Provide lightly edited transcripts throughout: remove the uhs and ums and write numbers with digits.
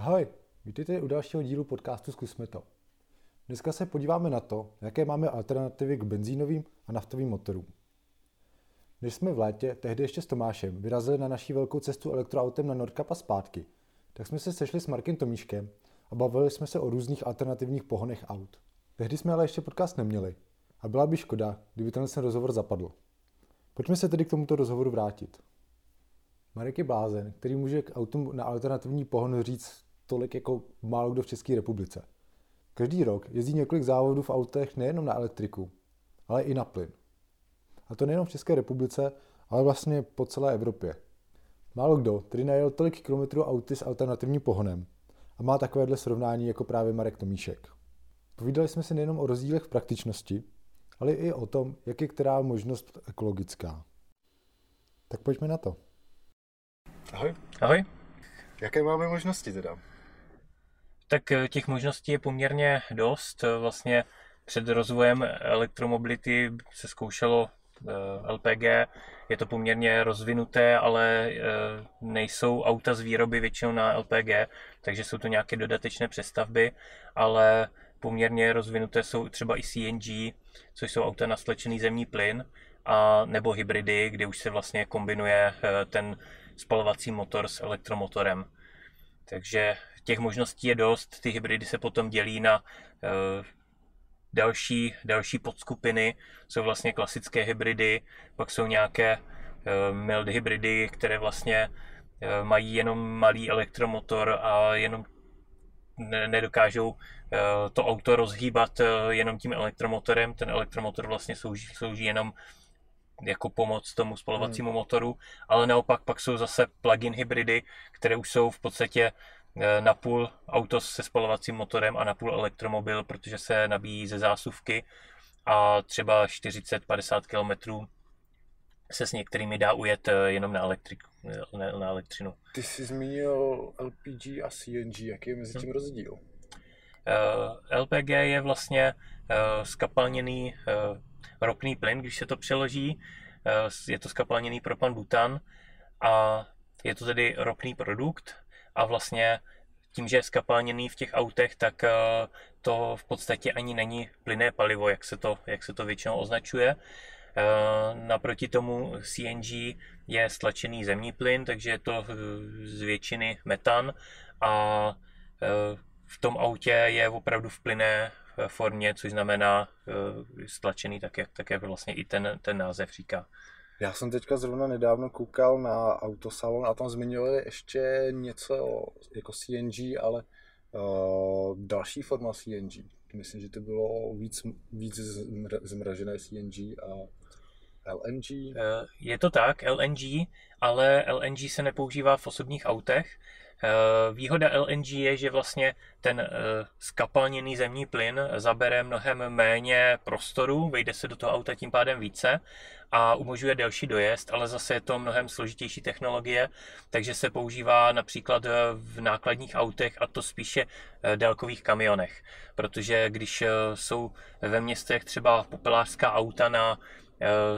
Ahoj, vítejte u dalšího dílu podcastu Zkusme to. Dneska se podíváme na to, jaké máme alternativy k benzínovým a naftovým motorům. Když jsme v létě, tehdy ještě s Tomášem, vyrazili na naší velkou cestu elektroautem na Nordkapp a zpátky, tak jsme se sešli s Markem Tomíškem a bavili jsme se o různých alternativních pohonech aut. Tehdy jsme ale ještě podcast neměli a byla by škoda, kdyby tenhle rozhovor zapadl. Pojďme se tedy k tomuto rozhovoru vrátit. Marek je blázen, který může k autům na alternativní pohon říct tolik jako málo kdo v České republice. Každý rok jezdí několik závodů v autech nejenom na elektriku, ale i na plyn. A to nejenom v České republice, ale vlastně po celé Evropě. Málo kdo tedy najel tolik kilometrů auty s alternativním pohonem a má takovéhle srovnání jako právě Marek Tomíšek. Povídali jsme si nejenom o rozdílech v praktičnosti, ale i o tom, jak je která možnost ekologická. Tak pojďme na to. Ahoj. Ahoj. Jaké máme možnosti teda? Tak těch možností je poměrně dost. Vlastně před rozvojem elektromobility se zkoušelo LPG. Je to poměrně rozvinuté, ale nejsou auta z výroby většinou na LPG, takže jsou to nějaké dodatečné přestavby, ale poměrně rozvinuté jsou třeba i CNG, což jsou auta na stlačený zemní plyn, a nebo hybridy, kde už se vlastně kombinuje ten spalovací motor s elektromotorem. Takže těch možností je dost. Ty hybridy se potom dělí na další podskupiny. Jsou vlastně klasické hybridy, pak jsou nějaké mild hybridy, které vlastně mají jenom malý elektromotor a jenom nedokážou to auto rozhýbat jenom tím elektromotorem. Ten elektromotor vlastně slouží jenom jako pomoc tomu spalovacímu motoru, ale naopak pak jsou zase plug-in hybridy, které už jsou v podstatě napůl auto se spalovacím motorem a napůl elektromobil, protože se nabíjí ze zásuvky a třeba 40-50 km se s některými dá ujet jenom na elektřinu. Ty jsi zmínil LPG a CNG, jaký je mezi tím rozdíl? LPG je vlastně skapalněný ropný plyn, když se to přeloží, je to skapalněný propan-butan a je to tedy ropný produkt a vlastně tím, že je skapalněný v těch autech, tak to v podstatě ani není plynné palivo, jak se to většinou označuje. Naproti tomu CNG je stlačený zemní plyn, takže je to z většiny metan a v tom autě je opravdu v plynné formě, což znamená stlačený, tak jak vlastně i ten název říká. Já jsem teďka zrovna nedávno koukal na autosalon a tam zmiňovali ještě něco jako CNG, ale další forma CNG. Myslím, že to bylo víc zmražené CNG a LNG. Je to tak, LNG, ale LNG se nepoužívá v osobních autech. Výhoda LNG je, že vlastně ten skapalněný zemní plyn zabere mnohem méně prostoru, vejde se do toho auta tím pádem více a umožňuje delší dojezd, ale zase je to mnohem složitější technologie, takže se používá například v nákladních autech a to spíše délkových kamionech, protože když jsou ve městech třeba popelářská auta na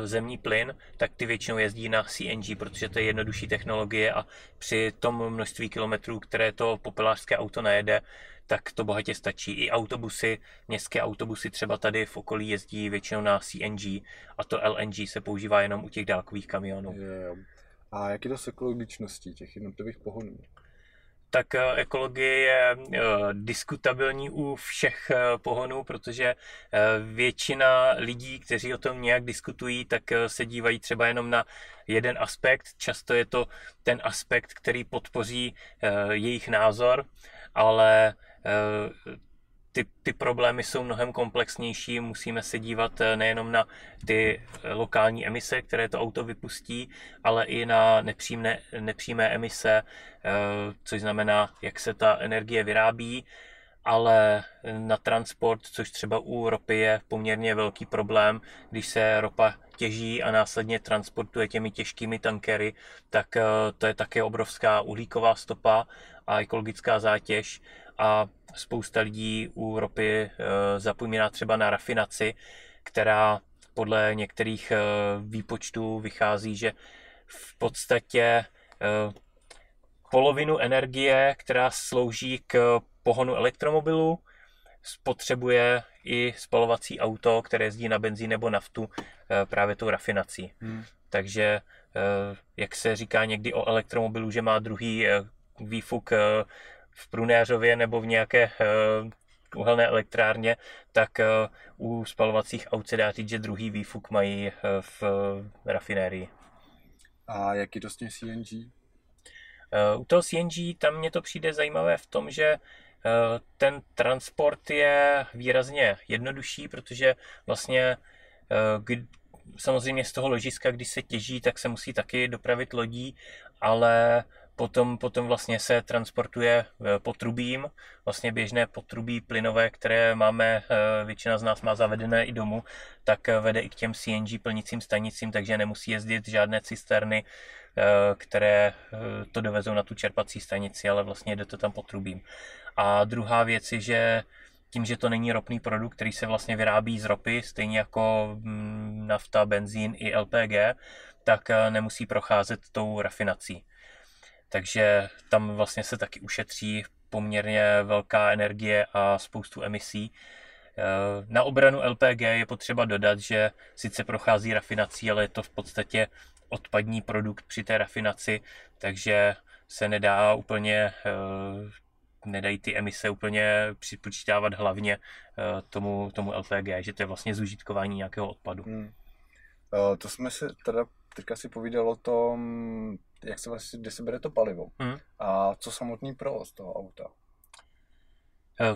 zemní plyn, tak ty většinou jezdí na CNG, protože to je jednodušší technologie a při tom množství kilometrů, které to popelářské auto najede, tak to bohatě stačí. I autobusy, městské autobusy třeba tady v okolí jezdí většinou na CNG a to LNG se používá jenom u těch dálkových kamionů. A jak je to s ekologičností těch jednotlivých pohonů? Tak ekologie je diskutabilní u všech pohonů, protože většina lidí, kteří o tom nějak diskutují, tak se dívají třeba jenom na jeden aspekt. Často je to ten aspekt, který podpoří jejich názor, ale ty problémy jsou mnohem komplexnější, musíme se dívat nejenom na ty lokální emise, které to auto vypustí, ale i na nepřímé emise, což znamená, jak se ta energie vyrábí, ale na transport, což třeba u ropy je poměrně velký problém, když se ropa těží a následně transportuje těmi těžkými tankery, tak to je také obrovská uhlíková stopa a ekologická zátěž. A spousta lidí u ropy zapomíná třeba na rafinaci, která podle některých výpočtů vychází, že v podstatě polovinu energie, která slouží k pohonu elektromobilu, spotřebuje i spalovací auto, které jezdí na benzín nebo naftu právě tou rafinací. Takže jak se říká někdy o elektromobilu, že má druhý výfuk v Prunéřově nebo v nějaké uhelné elektrárně, tak u spalovacích aut se dá říct, že druhý výfuk mají v rafinérii. A jak je to s tím CNG? U toho CNG tam mně to přijde zajímavé v tom, že ten transport je výrazně jednodušší, protože vlastně samozřejmě z toho ložiska, když se těží, tak se musí taky dopravit lodí, ale potom vlastně se transportuje potrubím, vlastně běžné potrubí plynové, které máme, většina z nás má zavedené i domů, tak vede i k těm CNG plnicím stanicím, takže nemusí jezdit žádné cisterny, které to dovezou na tu čerpací stanici, ale vlastně jde to tam potrubím. A druhá věc je, že tím, že to není ropný produkt, který se vlastně vyrábí z ropy, stejně jako nafta, benzín i LPG, tak nemusí procházet tou rafinací. Takže tam vlastně se taky ušetří poměrně velká energie a spoustu emisí. Na obranu LPG je potřeba dodat, že sice prochází rafinací, ale je to v podstatě odpadní produkt při té rafinaci, takže se nedá úplně, nedají ty emise úplně připočítávat hlavně tomu LPG, že to je vlastně zúžitkování nějakého odpadu. To jsme se teda teďka si povídali o tom, jak se vlastně, kde se bere to palivo. A co samotný provoz toho auta?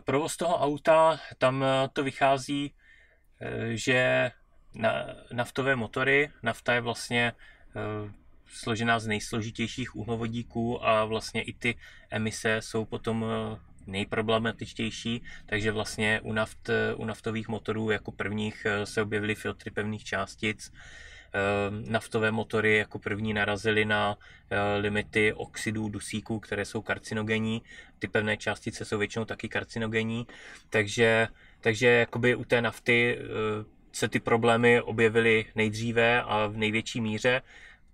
Provoz toho auta, tam to vychází, že naftové motory, nafta je vlastně složená z nejsložitějších uhlovodíků a vlastně i ty emise jsou potom nejproblematičtější, takže vlastně u naftových motorů jako prvních se objevily filtry pevných částic. Naftové motory jako první narazily na limity oxidů dusíku, které jsou karcinogenní. Ty pevné částice jsou většinou taky karcinogenní, takže jakoby u té nafty se ty problémy objevily nejdříve a v největší míře,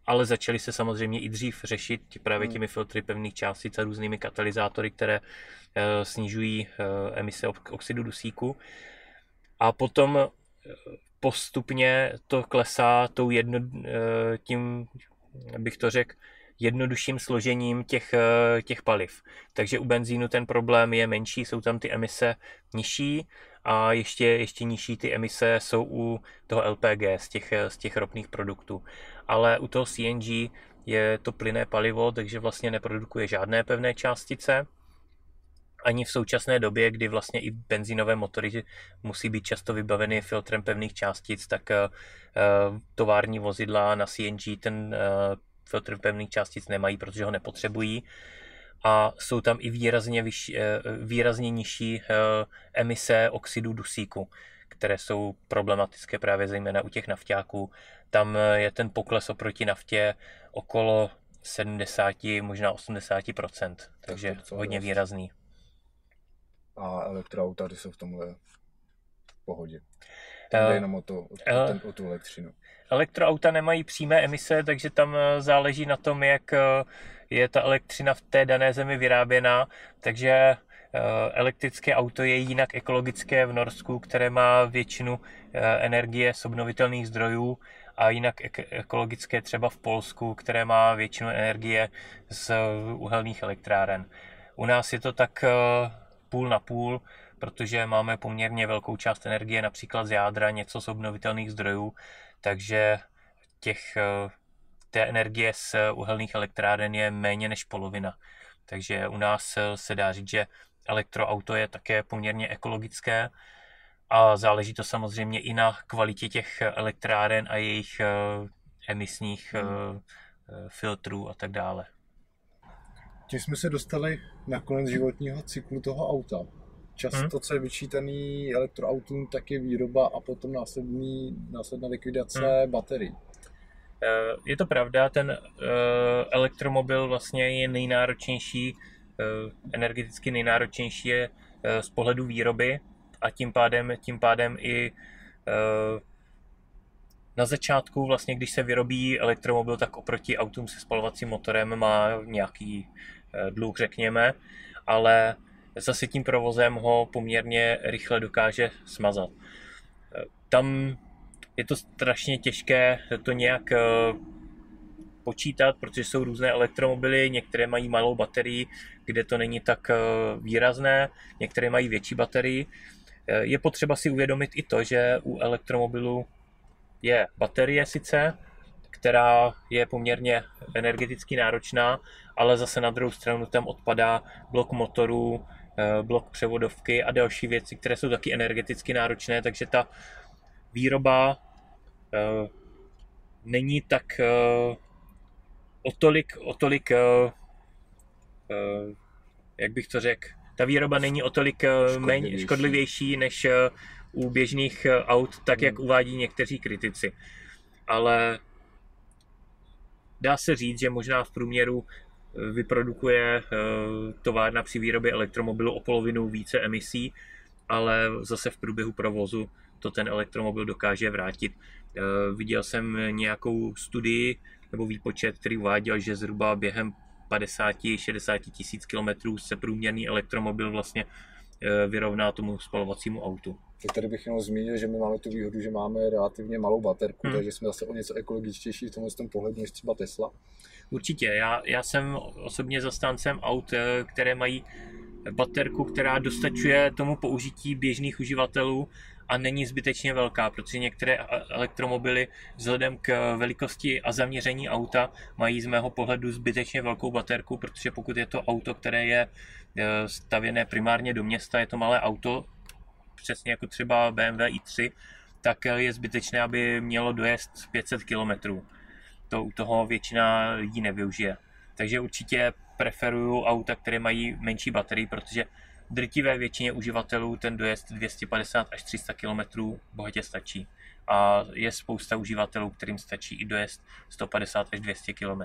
ale začaly se samozřejmě i dřív řešit právě těmi filtry pevných částic a různými katalyzátory, které snižují emise oxidu dusíku. A potom postupně to klesá tím, bych to řekl, jednodušším složením těch paliv. Takže u benzínu ten problém je menší, jsou tam ty emise nižší a ještě nižší ty emise jsou u toho LPG z těch ropných produktů. Ale u toho CNG je to plynné palivo, takže vlastně neprodukuje žádné pevné částice. Ani v současné době, kdy vlastně i benzínové motory musí být často vybaveny filtrem pevných částic, tak tovární vozidla na CNG ten filtr pevných částic nemají, protože ho nepotřebují. A jsou tam i výrazně nižší emise oxidu dusíku, které jsou problematické právě zejména u těch nafťáků. Tam je ten pokles oproti naftě okolo 70, možná 80%, takže hodně výrazný. A elektroauta jsou v tomhle v pohodě. Tam jde jenom o tu elektřinu. Elektroauta nemají přímé emise, takže tam záleží na tom, jak je ta elektřina v té dané zemi vyráběná. Takže elektrické auto je jinak ekologické v Norsku, které má většinu energie z obnovitelných zdrojů, a jinak ekologické třeba v Polsku, které má většinu energie z uhelných elektráren. U nás je to tak půl na půl, protože máme poměrně velkou část energie například z jádra, něco z obnovitelných zdrojů, takže té energie z uhelných elektráren je méně než polovina. Takže u nás se dá říct, že elektroauto je také poměrně ekologické a záleží to samozřejmě i na kvalitě těch elektráren a jejich emisních filtrů a tak dále. Tím jsme se dostali na konec životního cyklu toho auta. Často, co je vyčítaný elektroautům, tak je výroba a potom následná likvidace baterií. Je to pravda, ten elektromobil vlastně je nejnáročnější, energeticky nejnáročnější je z pohledu výroby a tím pádem i na začátku, vlastně, když se vyrobí elektromobil, tak oproti autům se spalovacím motorem má nějaký dluh, řekněme, ale zase tím provozem ho poměrně rychle dokáže smazat. Tam je to strašně těžké to nějak počítat, protože jsou různé elektromobily, některé mají malou baterii, kde to není tak výrazné, některé mají větší baterii. Je potřeba si uvědomit i to, že u elektromobilu je baterie sice, která je poměrně energeticky náročná, ale zase na druhou stranu tam odpadá blok motorů, blok převodovky a další věci, které jsou taky energeticky náročné, takže ta výroba není tak o tolik, jak bych to řekl, ta výroba není o tolik méně škodlivější než u běžných aut, tak jak uvádí někteří kritici. Ale dá se říct, že možná v průměru vyprodukuje továrna při výrobě elektromobilu o polovinu více emisí, ale zase v průběhu provozu to ten elektromobil dokáže vrátit. Viděl jsem nějakou studii nebo výpočet, který uváděl, že zhruba během 50-60 tisíc kilometrů se průměrný elektromobil vlastně vyrovná tomu spalovacímu autu. Tak tady bych jenom zmínil, že my máme tu výhodu, že máme relativně malou baterku, takže jsme zase o něco ekologičtější v tomhle pohledu než třeba Tesla. Určitě, já jsem osobně zastáncem aut, které mají baterku, která dostačuje tomu použití běžných uživatelů a není zbytečně velká, protože některé elektromobily vzhledem k velikosti a zaměření auta mají z mého pohledu zbytečně velkou baterku, protože pokud je to auto, které je stavěné primárně do města, je to malé auto, přesně jako třeba BMW i3, tak je zbytečné, aby mělo dojezd 500 km. To u toho většina lidí nevyužije. Takže určitě preferuju auta, které mají menší baterii, protože drtivé většině uživatelů ten dojezd 250 až 300 km bohatě stačí. A je spousta uživatelů, kterým stačí i dojezd 150 až 200 km.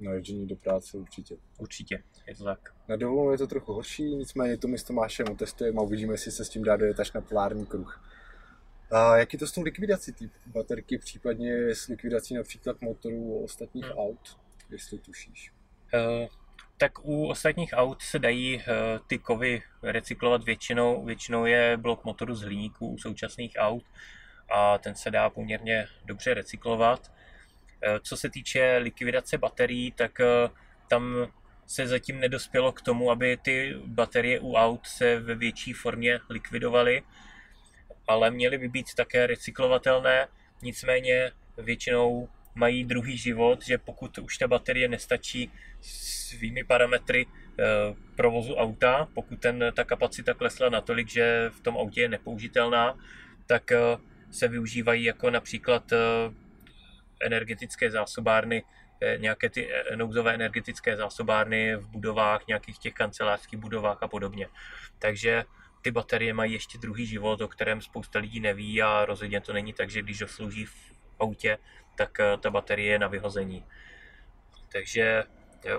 Na ježdění do práce určitě. Určitě, je to tak. Na dovolenou je to trochu horší, nicméně to my s Tomášem otestujeme a uvidíme, jestli se s tím dá dojet až na polární kruh. A jak je to s tou likvidací té baterky, případně s likvidací například motorů a ostatních aut, jestli tušíš? Tak u ostatních aut se dají ty kovy recyklovat většinou je blok motoru z hliníku u současných aut a ten se dá poměrně dobře recyklovat. Co se týče likvidace baterií, tak tam se zatím nedospělo k tomu, aby ty baterie u aut se ve větší formě likvidovaly, ale měly by být také recyklovatelné, nicméně většinou mají druhý život, že pokud už ta baterie nestačí svými parametry provozu auta, pokud ta kapacita klesla natolik, že v tom autě je nepoužitelná, tak se využívají jako například energetické zásobárny, nějaké ty nouzové energetické zásobárny v budovách, nějakých těch kancelářských budovách a podobně. Takže ty baterie mají ještě druhý život, o kterém spousta lidí neví a rozhodně to není tak, že když doslouží v autě, tak ta baterie je na vyhození. Takže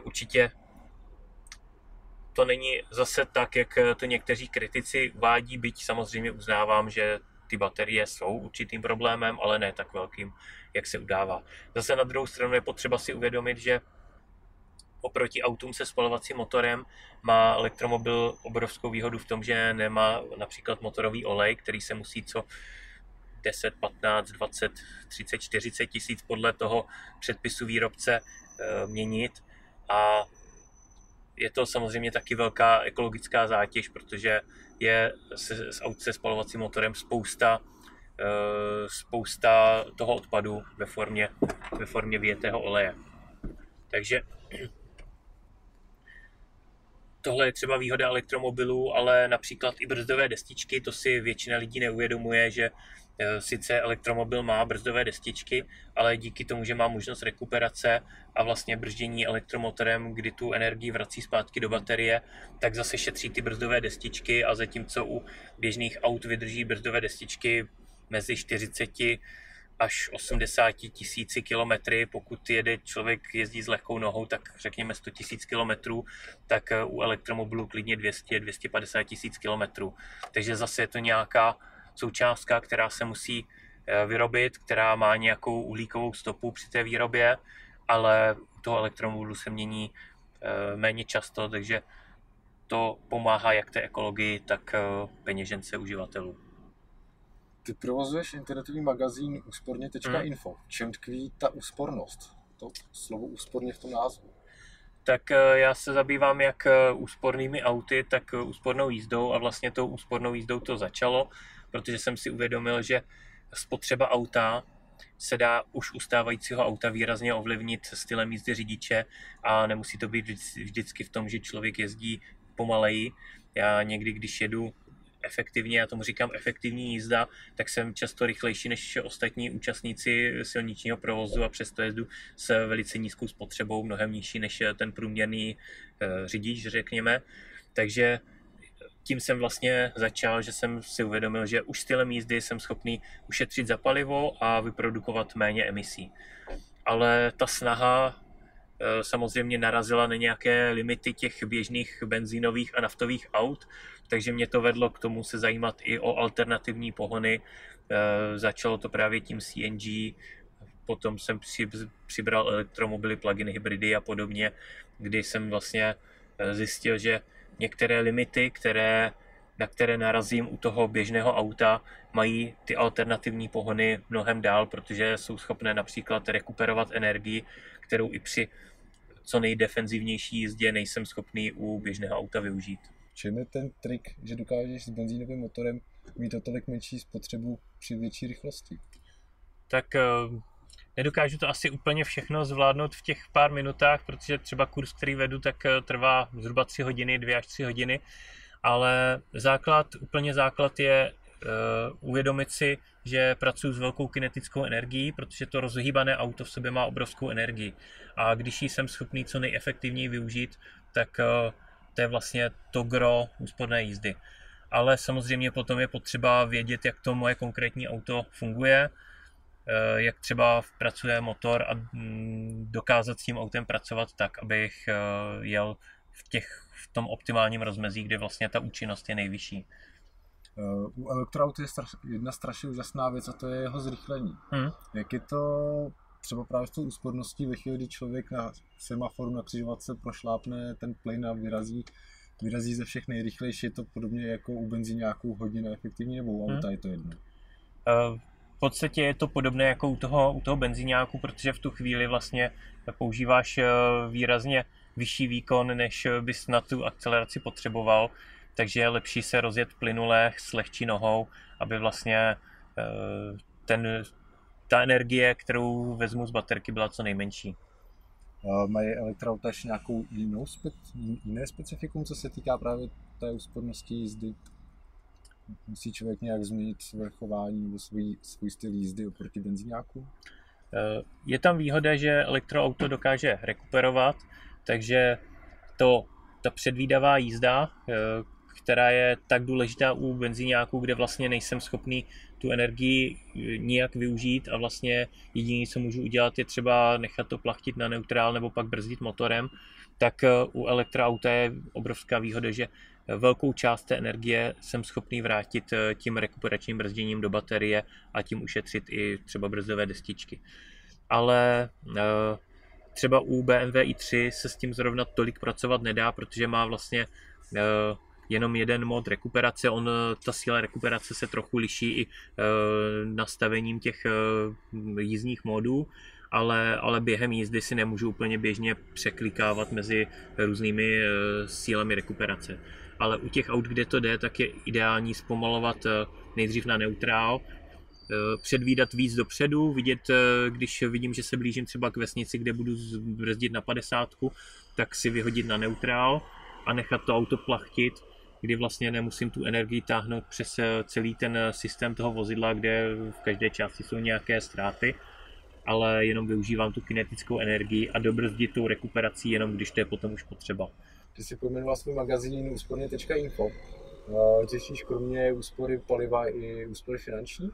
určitě to není zase tak, jak to někteří kritici uvádí, byť samozřejmě uznávám, že ty baterie jsou určitým problémem, ale ne tak velkým, jak se udává. Zase na druhou stranu je potřeba si uvědomit, že oproti autům se spalovacím motorem má elektromobil obrovskou výhodu v tom, že nemá například motorový olej, který se musí co 10, 15, 20, 30, 40 tisíc podle toho předpisu výrobce měnit. A je to samozřejmě taky velká ekologická zátěž, protože je z aut se spalovacím motorem spousta toho odpadu ve formě vyjetého oleje. Takže tohle je třeba výhoda elektromobilů, ale například i brzdové destičky, to si většina lidí neuvědomuje, že sice elektromobil má brzdové destičky, ale díky tomu, že má možnost rekuperace a vlastně brzdění elektromotorem, kdy tu energii vrací zpátky do baterie, tak zase šetří ty brzdové destičky a zatímco u běžných aut vydrží brzdové destičky mezi 40 až 80 tisíci kilometry, pokud jezdí s lehkou nohou, tak řekněme 100 tisíc kilometrů, tak u elektromobilu klidně 200-250 tisíc kilometrů. Takže zase je to nějaká součástka, která se musí vyrobit, která má nějakou uhlíkovou stopu při té výrobě, ale u toho elektromobilu se mění méně často, takže to pomáhá jak té ekologii, tak peněžence uživatelů. Ty provozuješ internetový magazín usporně.info. V čem tkví ta úspornost? To slovo úsporně v tom názvu. Tak já se zabývám jak úspornými auty, tak úspornou jízdou a vlastně tou úspornou jízdou to začalo, protože jsem si uvědomil, že spotřeba auta se dá už u stávajícího auta výrazně ovlivnit stylem jízdy řidiče a nemusí to být vždycky v tom, že člověk jezdí pomaleji. Já někdy, když jedu efektivně, já tomu říkám efektivní jízda, tak jsem často rychlejší než ostatní účastníci silničního provozu a přesto jezdu s velice nízkou spotřebou, mnohem nižší než ten průměrný řidič, řekněme. Takže tím jsem vlastně začal, že jsem si uvědomil, že už stylem jízdy jsem schopný ušetřit za palivo a vyprodukovat méně emisí. Ale ta snaha samozřejmě narazila na nějaké limity těch běžných benzínových a naftových aut, takže mě to vedlo k tomu se zajímat i o alternativní pohony. Začalo to právě tím CNG, potom jsem přibral elektromobily, plug-in hybridy a podobně, kdy jsem vlastně zjistil, že některé limity, na které narazím u toho běžného auta, mají ty alternativní pohony mnohem dál, protože jsou schopné například rekuperovat energii, kterou i při co nejdefenzivnější jízdě nejsem schopný u běžného auta využít. Čím je ten trik, že dokážeš s benzínovým motorem mít o tolik menší spotřebu při větší rychlosti? Tak nedokážu to asi úplně všechno zvládnout v těch pár minutách, protože třeba kurz, který vedu, tak trvá zhruba 2 až 3 hodiny, ale základ je uvědomit si, že pracuji s velkou kinetickou energií, protože to rozhýbané auto v sobě má obrovskou energii. A když ji jsem schopný co nejefektivněji využít, tak to je vlastně to gro úsporné jízdy. Ale samozřejmě potom je potřeba vědět, jak to moje konkrétní auto funguje, jak třeba pracuje motor a dokázat s tím autem pracovat tak, abych jel v tom optimálním rozmezí, kde vlastně ta účinnost je nejvyšší. U elektroaut je jedna strašně úžasná věc a to je jeho zrychlení. Jak je to třeba právě s tou úsporností ve chvíli, kdy člověk na semaforu na křižovatce prošlápne ten plyn a vyrazí ze všech nejrychlejší, je to podobně jako u benzíňáků hodně neefektivní, nebo u auta je to jedno? V podstatě je to podobné jako u toho benzíňáku, protože v tu chvíli vlastně používáš výrazně vyšší výkon, než bys na tu akceleraci potřeboval. Takže je lepší se rozjet plynule s lehčí nohou, aby vlastně ta energie, kterou vezmu z baterky, byla co nejmenší. Mají elektroauta ještě nějakou jiné specifikum, co se týká právě té úspornosti jízdy? Musí člověk nějak změnit své chování nebo svůj styl jízdy oproti benzíňáku? Je tam výhoda, že elektroauto dokáže rekuperovat, takže ta předvídavá jízda, která je tak důležitá u benzíňáků, kde vlastně nejsem schopný tu energii nijak využít a vlastně jediné, co můžu udělat, je třeba nechat to plachtit na neutrál nebo pak brzdit motorem, tak u elektroauta je obrovská výhoda, že velkou část té energie jsem schopný vrátit tím rekuperačním brzděním do baterie a tím ušetřit i třeba brzdové destičky. Ale třeba u BMW i3 se s tím zrovna tolik pracovat nedá, protože má vlastně jenom jeden mod rekuperace. Ta síla rekuperace se trochu liší i nastavením těch jízdních modů, ale během jízdy si nemůžu úplně běžně překlikávat mezi různými sílami rekuperace. Ale u těch aut, kde to jde, tak je ideální zpomalovat nejdřív na neutrál, předvídat víc dopředu, vidět, když vidím, že se blížím třeba k vesnici, kde budu brzdit na 50, tak si vyhodit na neutrál a nechat to auto plachtit, kdy vlastně nemusím tu energii táhnout přes celý ten systém toho vozidla, kde v každé části jsou nějaké ztráty, ale jenom využívám tu kinetickou energii a dobrzdit tou rekuperací jenom, když to je potom už potřeba. Ty si pojmenoval svůj magazín usporně.info. Řešíš kromě úspory paliva i úspory finanční?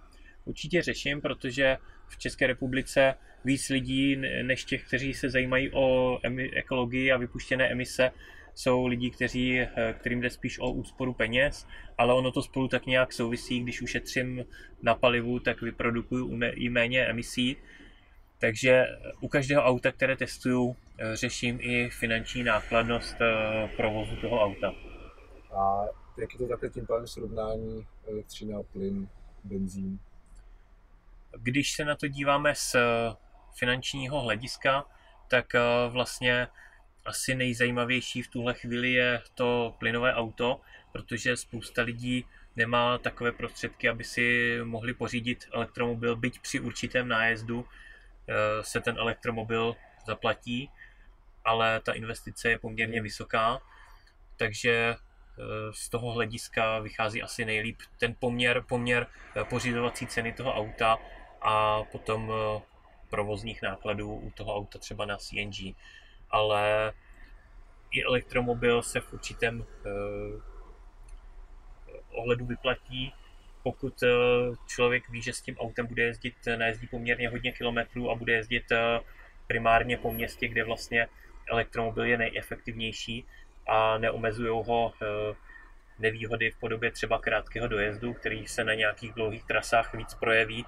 Určitě řeším, protože v České republice víc lidí než těch, kteří se zajímají o ekologii a vypuštěné emise, jsou lidi, kterým jde spíš o úsporu peněz, ale ono to spolu tak nějak souvisí, když ušetřím na palivu, tak vyprodukuju i méně emisí. Takže u každého auta, které testuju, řeším i finanční nákladnost provozu toho auta. A jak je to takhle tím pádem srovnání elektřina, plyn, benzín? Když se na to díváme z finančního hlediska, tak vlastně asi nejzajímavější v tuhle chvíli je to plynové auto, protože spousta lidí nemá takové prostředky, aby si mohli pořídit elektromobil, byť při určitém nájezdu se ten elektromobil zaplatí, ale ta investice je poměrně vysoká, takže z toho hlediska vychází asi nejlíp ten poměr pořizovací ceny toho auta a potom provozních nákladů u toho auta třeba na CNG. Ale i elektromobil se v určitém ohledu vyplatí, pokud člověk ví, že s tím autem bude jezdit, najezdí poměrně hodně kilometrů a bude jezdit primárně po městě, kde vlastně elektromobil je nejefektivnější a neomezují ho nevýhody v podobě třeba krátkého dojezdu, který se na nějakých dlouhých trasách víc projeví,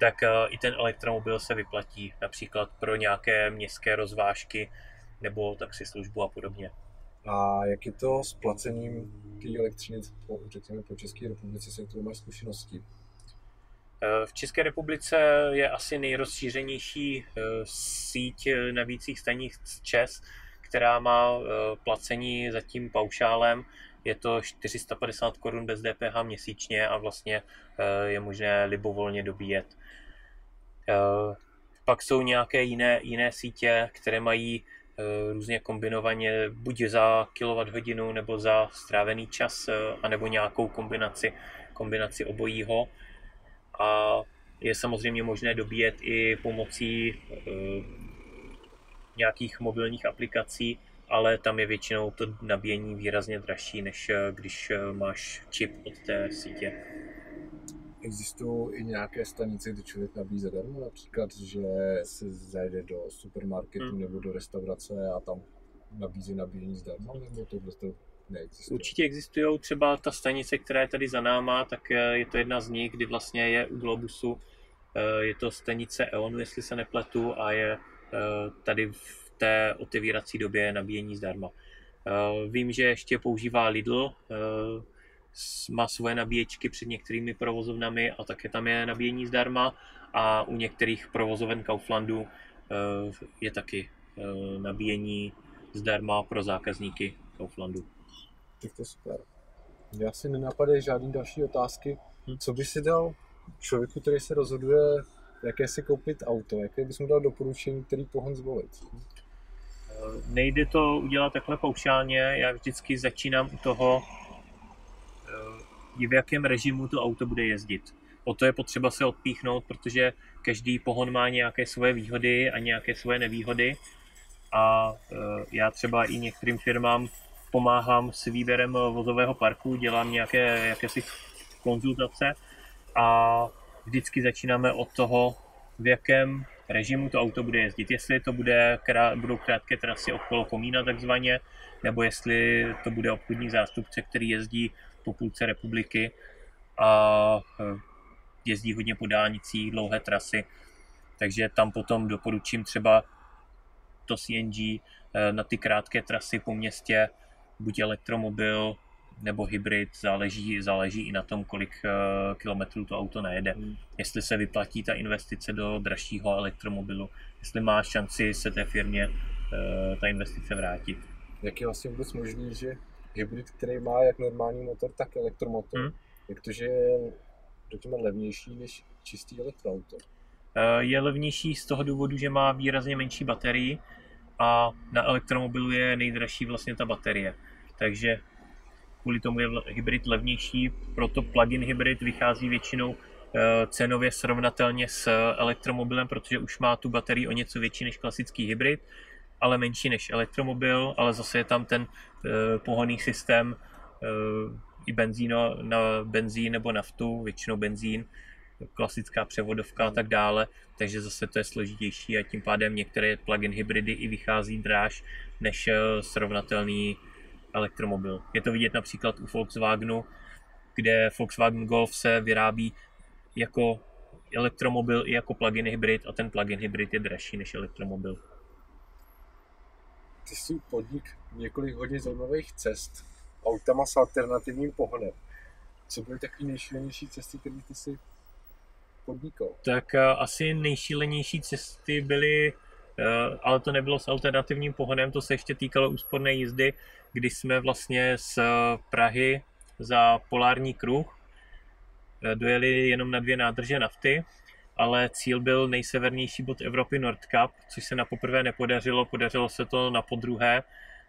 tak i ten elektromobil se vyplatí například pro nějaké městské rozvážky nebo taxislužbu a podobně. A jak je to s placením té elektřiny po České republice, se kterou máš zkušenosti? V České republice je asi nejrozšířenější síť nabíjecích stanic ČEZ, která má placení zatím paušálem. Je to 450 Kč bez DPH měsíčně a vlastně je možné libovolně dobíjet. Pak jsou nějaké jiné sítě, které mají různě kombinovaně buď za kWh nebo za strávený čas, anebo nějakou kombinaci obojího. A je samozřejmě možné dobíjet i pomocí nějakých mobilních aplikací, ale tam je většinou to nabíjení výrazně dražší, než když máš čip od té sítě. Existují i nějaké stanice, kde člověk nabíjí zadarmo, například, že se zajde do supermarketu nebo do restaurace a tam nabízí nabíjení zdarma, nebo to prostě neexistuje? Určitě existují, třeba ta stanice, která je tady za náma, tak je to jedna z nich, kdy vlastně je u Globusu, je to stanice EONu, jestli se nepletu, a je tady v té otevírací době nabíjení zdarma. Vím, že ještě používá Lidl, má svoje nabíječky před některými provozovnami a také tam je nabíjení zdarma a u některých provozoven Kauflandu je taky nabíjení zdarma pro zákazníky Kauflandu. Tak to je super. Mně asi nenapadají žádné další otázky. Co by si dal člověku, který se rozhoduje, jaké si koupit auto, jaké bys mu dal doporučení, který pohon zvolit? Nejde to udělat takhle paušálně, já vždycky začínám u toho, v jakém režimu to auto bude jezdit. O to je potřeba se odpíchnout, protože každý pohon má nějaké svoje výhody a nějaké svoje nevýhody. A já třeba i některým firmám pomáhám s výběrem vozového parku, dělám nějaké jakési konzultace a vždycky začínáme od toho, v jakém režimu to auto bude jezdit. Jestli to budou krátké trasy okolo komína takzvaně, nebo jestli to bude obchodní zástupce, který jezdí po půlce republiky a jezdí hodně po dálnicích, dlouhé trasy. Takže tam potom doporučím třeba to CNG na ty krátké trasy po městě, buď elektromobil nebo hybrid, záleží i na tom, kolik kilometrů to auto najede. Jestli se vyplatí ta investice do dražšího elektromobilu, jestli má šanci se té firmě ta investice vrátit. Jak je vlastně vůbec možný, že hybrid, který má jak normální motor, tak elektromotor, jak to, že je levnější než čistý elektroauto? Je levnější z toho důvodu, že má výrazně menší baterii a na elektromobilu je nejdražší vlastně ta baterie. Takže kvůli tomu je hybrid levnější, proto plug-in hybrid vychází většinou cenově srovnatelně s elektromobilem, protože už má tu baterii o něco větší než klasický hybrid, ale menší než elektromobil, ale zase je tam ten pohonný systém i benzín nebo naftu, většinou benzín, klasická převodovka a tak dále, takže zase to je složitější a tím pádem některé plug-in hybridy i vychází dráž než srovnatelný elektromobil. Je to vidět například u Volkswagenu, kde Volkswagen Golf se vyrábí jako elektromobil i jako plug-in hybrid a ten plug-in hybrid je dražší než elektromobil. Ty jsi podnik několik hodně zajímavých cest autama s alternativním pohonem. Co byly takové nejšílenější cesty, které ty jsi podnikal? Tak asi nejšílenější cesty byly, ale to nebylo s alternativním pohonem, to se ještě týkalo úsporné jízdy, kdy jsme vlastně z Prahy za polární kruh dojeli jenom na 2 nádrže nafty, ale cíl byl nejsevernější bod Evropy Nordkapp, což se na poprvé nepodařilo, podařilo se to na podruhé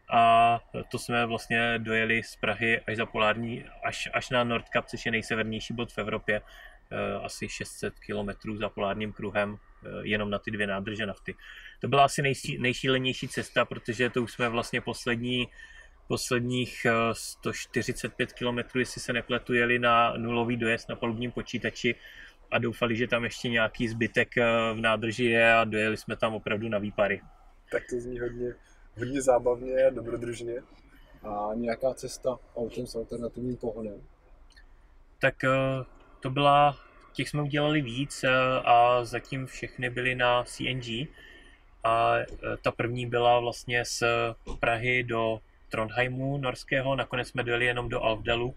a to jsme vlastně dojeli z Prahy až za polární, až na Nordkapp, což je nejsevernější bod v Evropě, asi 600 km za polárním kruhem, jenom na ty 2 nádrže nafty. To byla asi nejšílenější cesta, protože to už jsme vlastně posledních 145 km, jestli se nepletu, jeli na nulový dojezd na palubním počítači a doufali, že tam ještě nějaký zbytek v nádrži je a dojeli jsme tam opravdu na výpary. Tak to zní hodně, hodně zábavně a dobrodružně. A nějaká cesta autem s alternativním pohonem? Tak to byla, těch jsme udělali víc a zatím všechny byly na CNG. A ta první byla vlastně z Prahy do Trondheimu norského, nakonec jsme dojeli jenom do Alvdalu.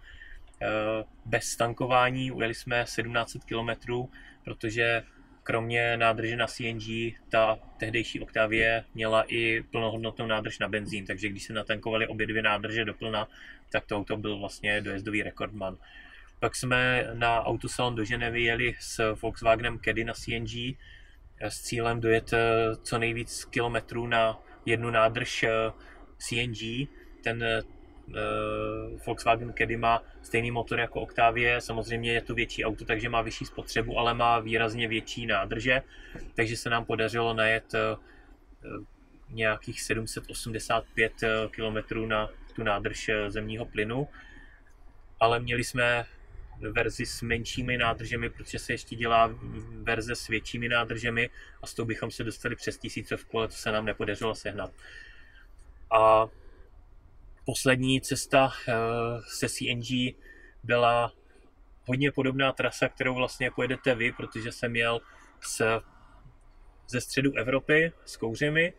Bez tankování ujeli jsme 1700 km, protože kromě nádrže na CNG, ta tehdejší Octavia měla i plnohodnotnou nádrž na benzín, takže když se natankovali obě 2 nádrže doplna, tak to auto byl vlastně dojezdový rekordman. Pak jsme na autosalon do Ženevy jeli s Volkswagenem Caddy na CNG s cílem dojet co nejvíc kilometrů na 1 nádrž CNG. Ten Volkswagen Caddy má stejný motor jako Octavia, samozřejmě je to větší auto, takže má vyšší spotřebu, ale má výrazně větší nádrže, takže se nám podařilo najet nějakých 785 km na tu nádrž zemního plynu, ale měli jsme verzi s menšími nádržemi, protože se ještě dělá verze s většími nádržemi a s tou bychom se dostali přes 1000, ale to se nám nepodařilo sehnat. A poslední cesta se CNG byla hodně podobná trasa, kterou vlastně pojedete vy, protože jsem jel ze středu Evropy s Kouřimi.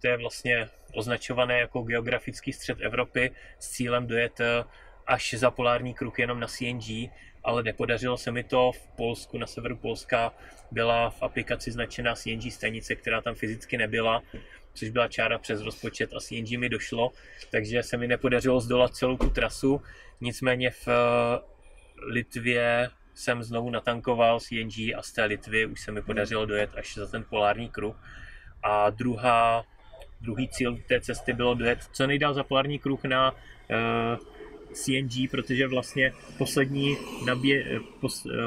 To je vlastně označované jako geografický střed Evropy s cílem dojet až za polární kruh jenom na CNG, ale nepodařilo se mi to. V Polsku, na severu Polska, byla v aplikaci značená CNG stanice, která tam fyzicky nebyla, což byla čára přes rozpočet a CNG mi došlo, takže se mi nepodařilo zdolat celou tu trasu. Nicméně v Litvě jsem znovu natankoval CNG a z té Litvy už se mi podařilo dojet až za ten polární kruh. A druhý cíl té cesty bylo dojet co nejdál za polární kruh na CNG, protože vlastně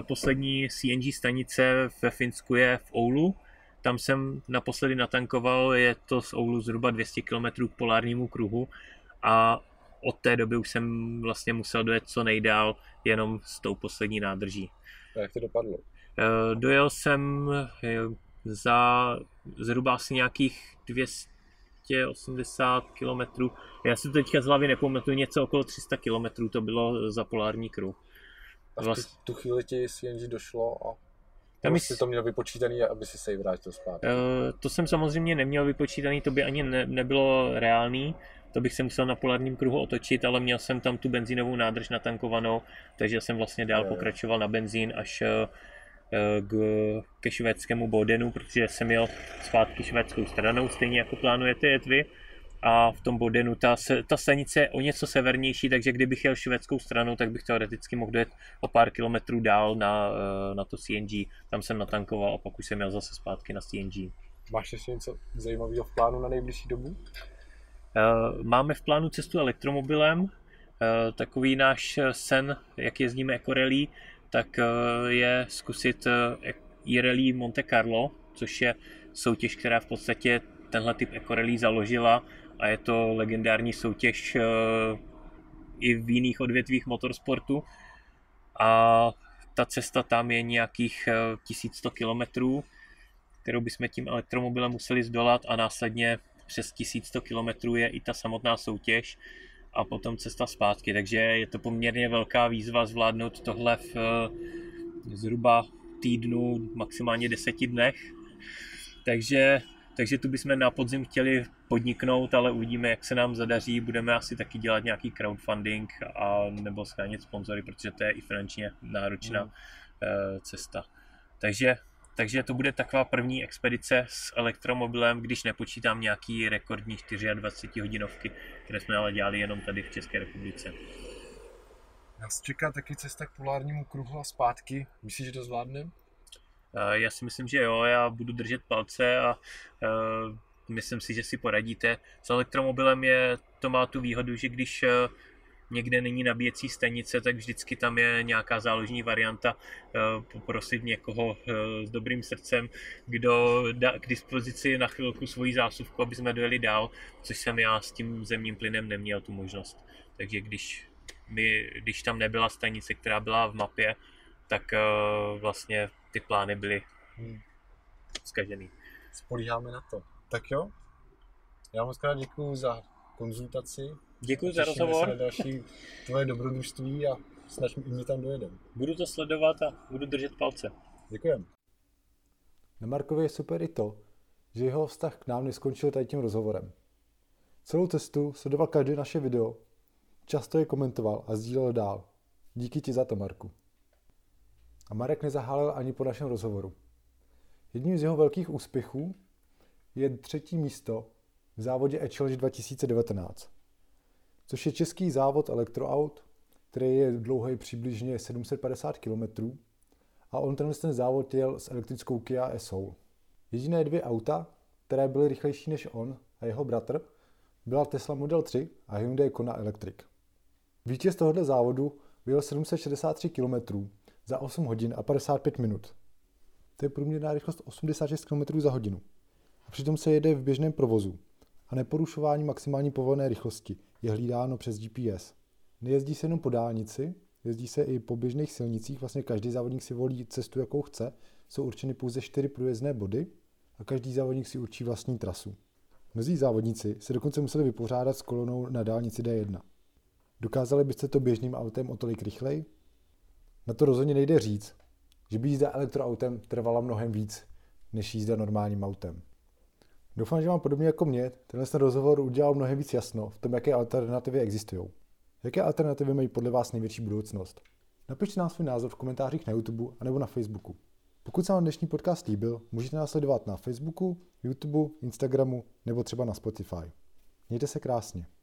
poslední CNG stanice ve Finsku je v Oulu. Tam jsem naposledy natankoval, je to z Oulu zhruba 200 km k polárnímu kruhu a od té doby už jsem vlastně musel dojet co nejdál jenom s tou poslední nádrží. A jak to dopadlo? Dojel jsem za zhruba asi nějakých 280 km. Já si to teďka z hlavy nepamatuju, něco okolo 300 km to bylo za polární kruh. A v tu chvíli ti CNG došlo a... Tam jsi to měl vypočítaný, aby si se vrátil zpátky? To jsem samozřejmě neměl vypočítaný, to by ani nebylo reálný. To bych se musel na polárním kruhu otočit, ale měl jsem tam tu benzínovou nádrž natankovanou, takže jsem vlastně dál pokračoval na benzín až ke švédskému Bodenu, protože jsem jel zpátky švédskou stranou, stejně jako plánujete jet vy. A v tom Bodenu ta stanice je o něco severnější, takže kdybych jel švédskou stranou, tak bych teoreticky mohl dojet o pár kilometrů dál na to CNG. Tam jsem natankoval a pak už jsem jel zase zpátky na CNG. Máš ještě něco zajímavého v plánu na nejbližší dobu? Máme v plánu cestu elektromobilem. Takový náš sen, jak jezdíme Eco-rally, tak je zkusit E-rally Monte Carlo, což je soutěž, která v podstatě tenhle typ Eco-rally založila. A je to legendární soutěž i v jiných odvětvích motorsportu. A ta cesta tam je nějakých 1100 km, kterou bychom tím elektromobilem museli zdolat a následně přes 1100 km je i ta samotná soutěž a potom cesta zpátky. Takže je to poměrně velká výzva zvládnout tohle v zhruba týdnu, maximálně 10 dnech. Takže tu bychom na podzim chtěli podniknout, ale uvidíme, jak se nám zadaří. Budeme asi taky dělat nějaký crowdfunding a nebo shánět sponzory, protože to je i finančně náročná cesta. Takže to bude taková první expedice s elektromobilem, když nepočítám nějaký rekordní 24 hodinovky, které jsme ale dělali jenom tady v České republice. Nás čeká taky cesta k polárnímu kruhu a zpátky. Myslíš, že to zvládneme? Já si myslím, že jo, já budu držet palce a myslím si, že si poradíte. S elektromobilem to má tu výhodu, že když někde není nabíjecí stanice, tak vždycky tam je nějaká záložní varianta. Poprosit někoho s dobrým srdcem, kdo dá k dispozici na chvilku svoji zásuvku, aby jsme dojeli dál, což jsem já s tím zemním plynem neměl tu možnost. Takže když tam nebyla stanice, která byla v mapě, tak vlastně ty plány byly zkažený. Spolíháme na to. Tak jo, já moc krát děkuju za konzultaci. Děkuji za rozhovor. Těšíme se na další tvoje dobrodružství a snad my tam dojedeme. Budu to sledovat a budu držet palce. Děkujem. Na Markově je super i to, že jeho vztah k nám neskončil tady tím rozhovorem. Celou cestu sledoval každé naše video, často je komentoval a sdílel dál. Díky ti za to, Marku. A Marek nezahálel ani po našem rozhovoru. Jedním z jeho velkých úspěchů je 3. místo v závodě E-Challenge 2019, což je český závod elektroaut, který je dlouhý přibližně 750 km a on ten závod jel s elektrickou Kia Soul. Jediné dvě auta, které byly rychlejší než on a jeho bratr, byla Tesla Model 3 a Hyundai Kona Electric. Vítěz tohoto závodu byl 763 km za 8 hodin a 55 minut. To je průměrná rychlost 86 km za hodinu. A přitom se jede v běžném provozu a neporušování maximální povolené rychlosti je hlídáno přes GPS. Nejezdí se jenom po dálnici, jezdí se i po běžných silnicích, vlastně každý závodník si volí cestu, jakou chce, jsou určeny pouze 4 průjezdné body a každý závodník si určí vlastní trasu. Mnozí závodníci se dokonce museli vypořádat s kolonou na dálnici D1. Dokázali byste to běžným autem o tolik rychleji? Na to rozhodně nejde říct, že by jízda elektroautem trvala mnohem víc, než jízda normálním autem. Doufám, že vám podobně jako mě tenhle rozhovor udělal mnohem víc jasno v tom, jaké alternativy existují. Jaké alternativy mají podle vás největší budoucnost? Napište nám svůj názor v komentářích na YouTube anebo na Facebooku. Pokud se vám dnešní podcast líbil, můžete nás sledovat na Facebooku, YouTube, Instagramu nebo třeba na Spotify. Mějte se krásně.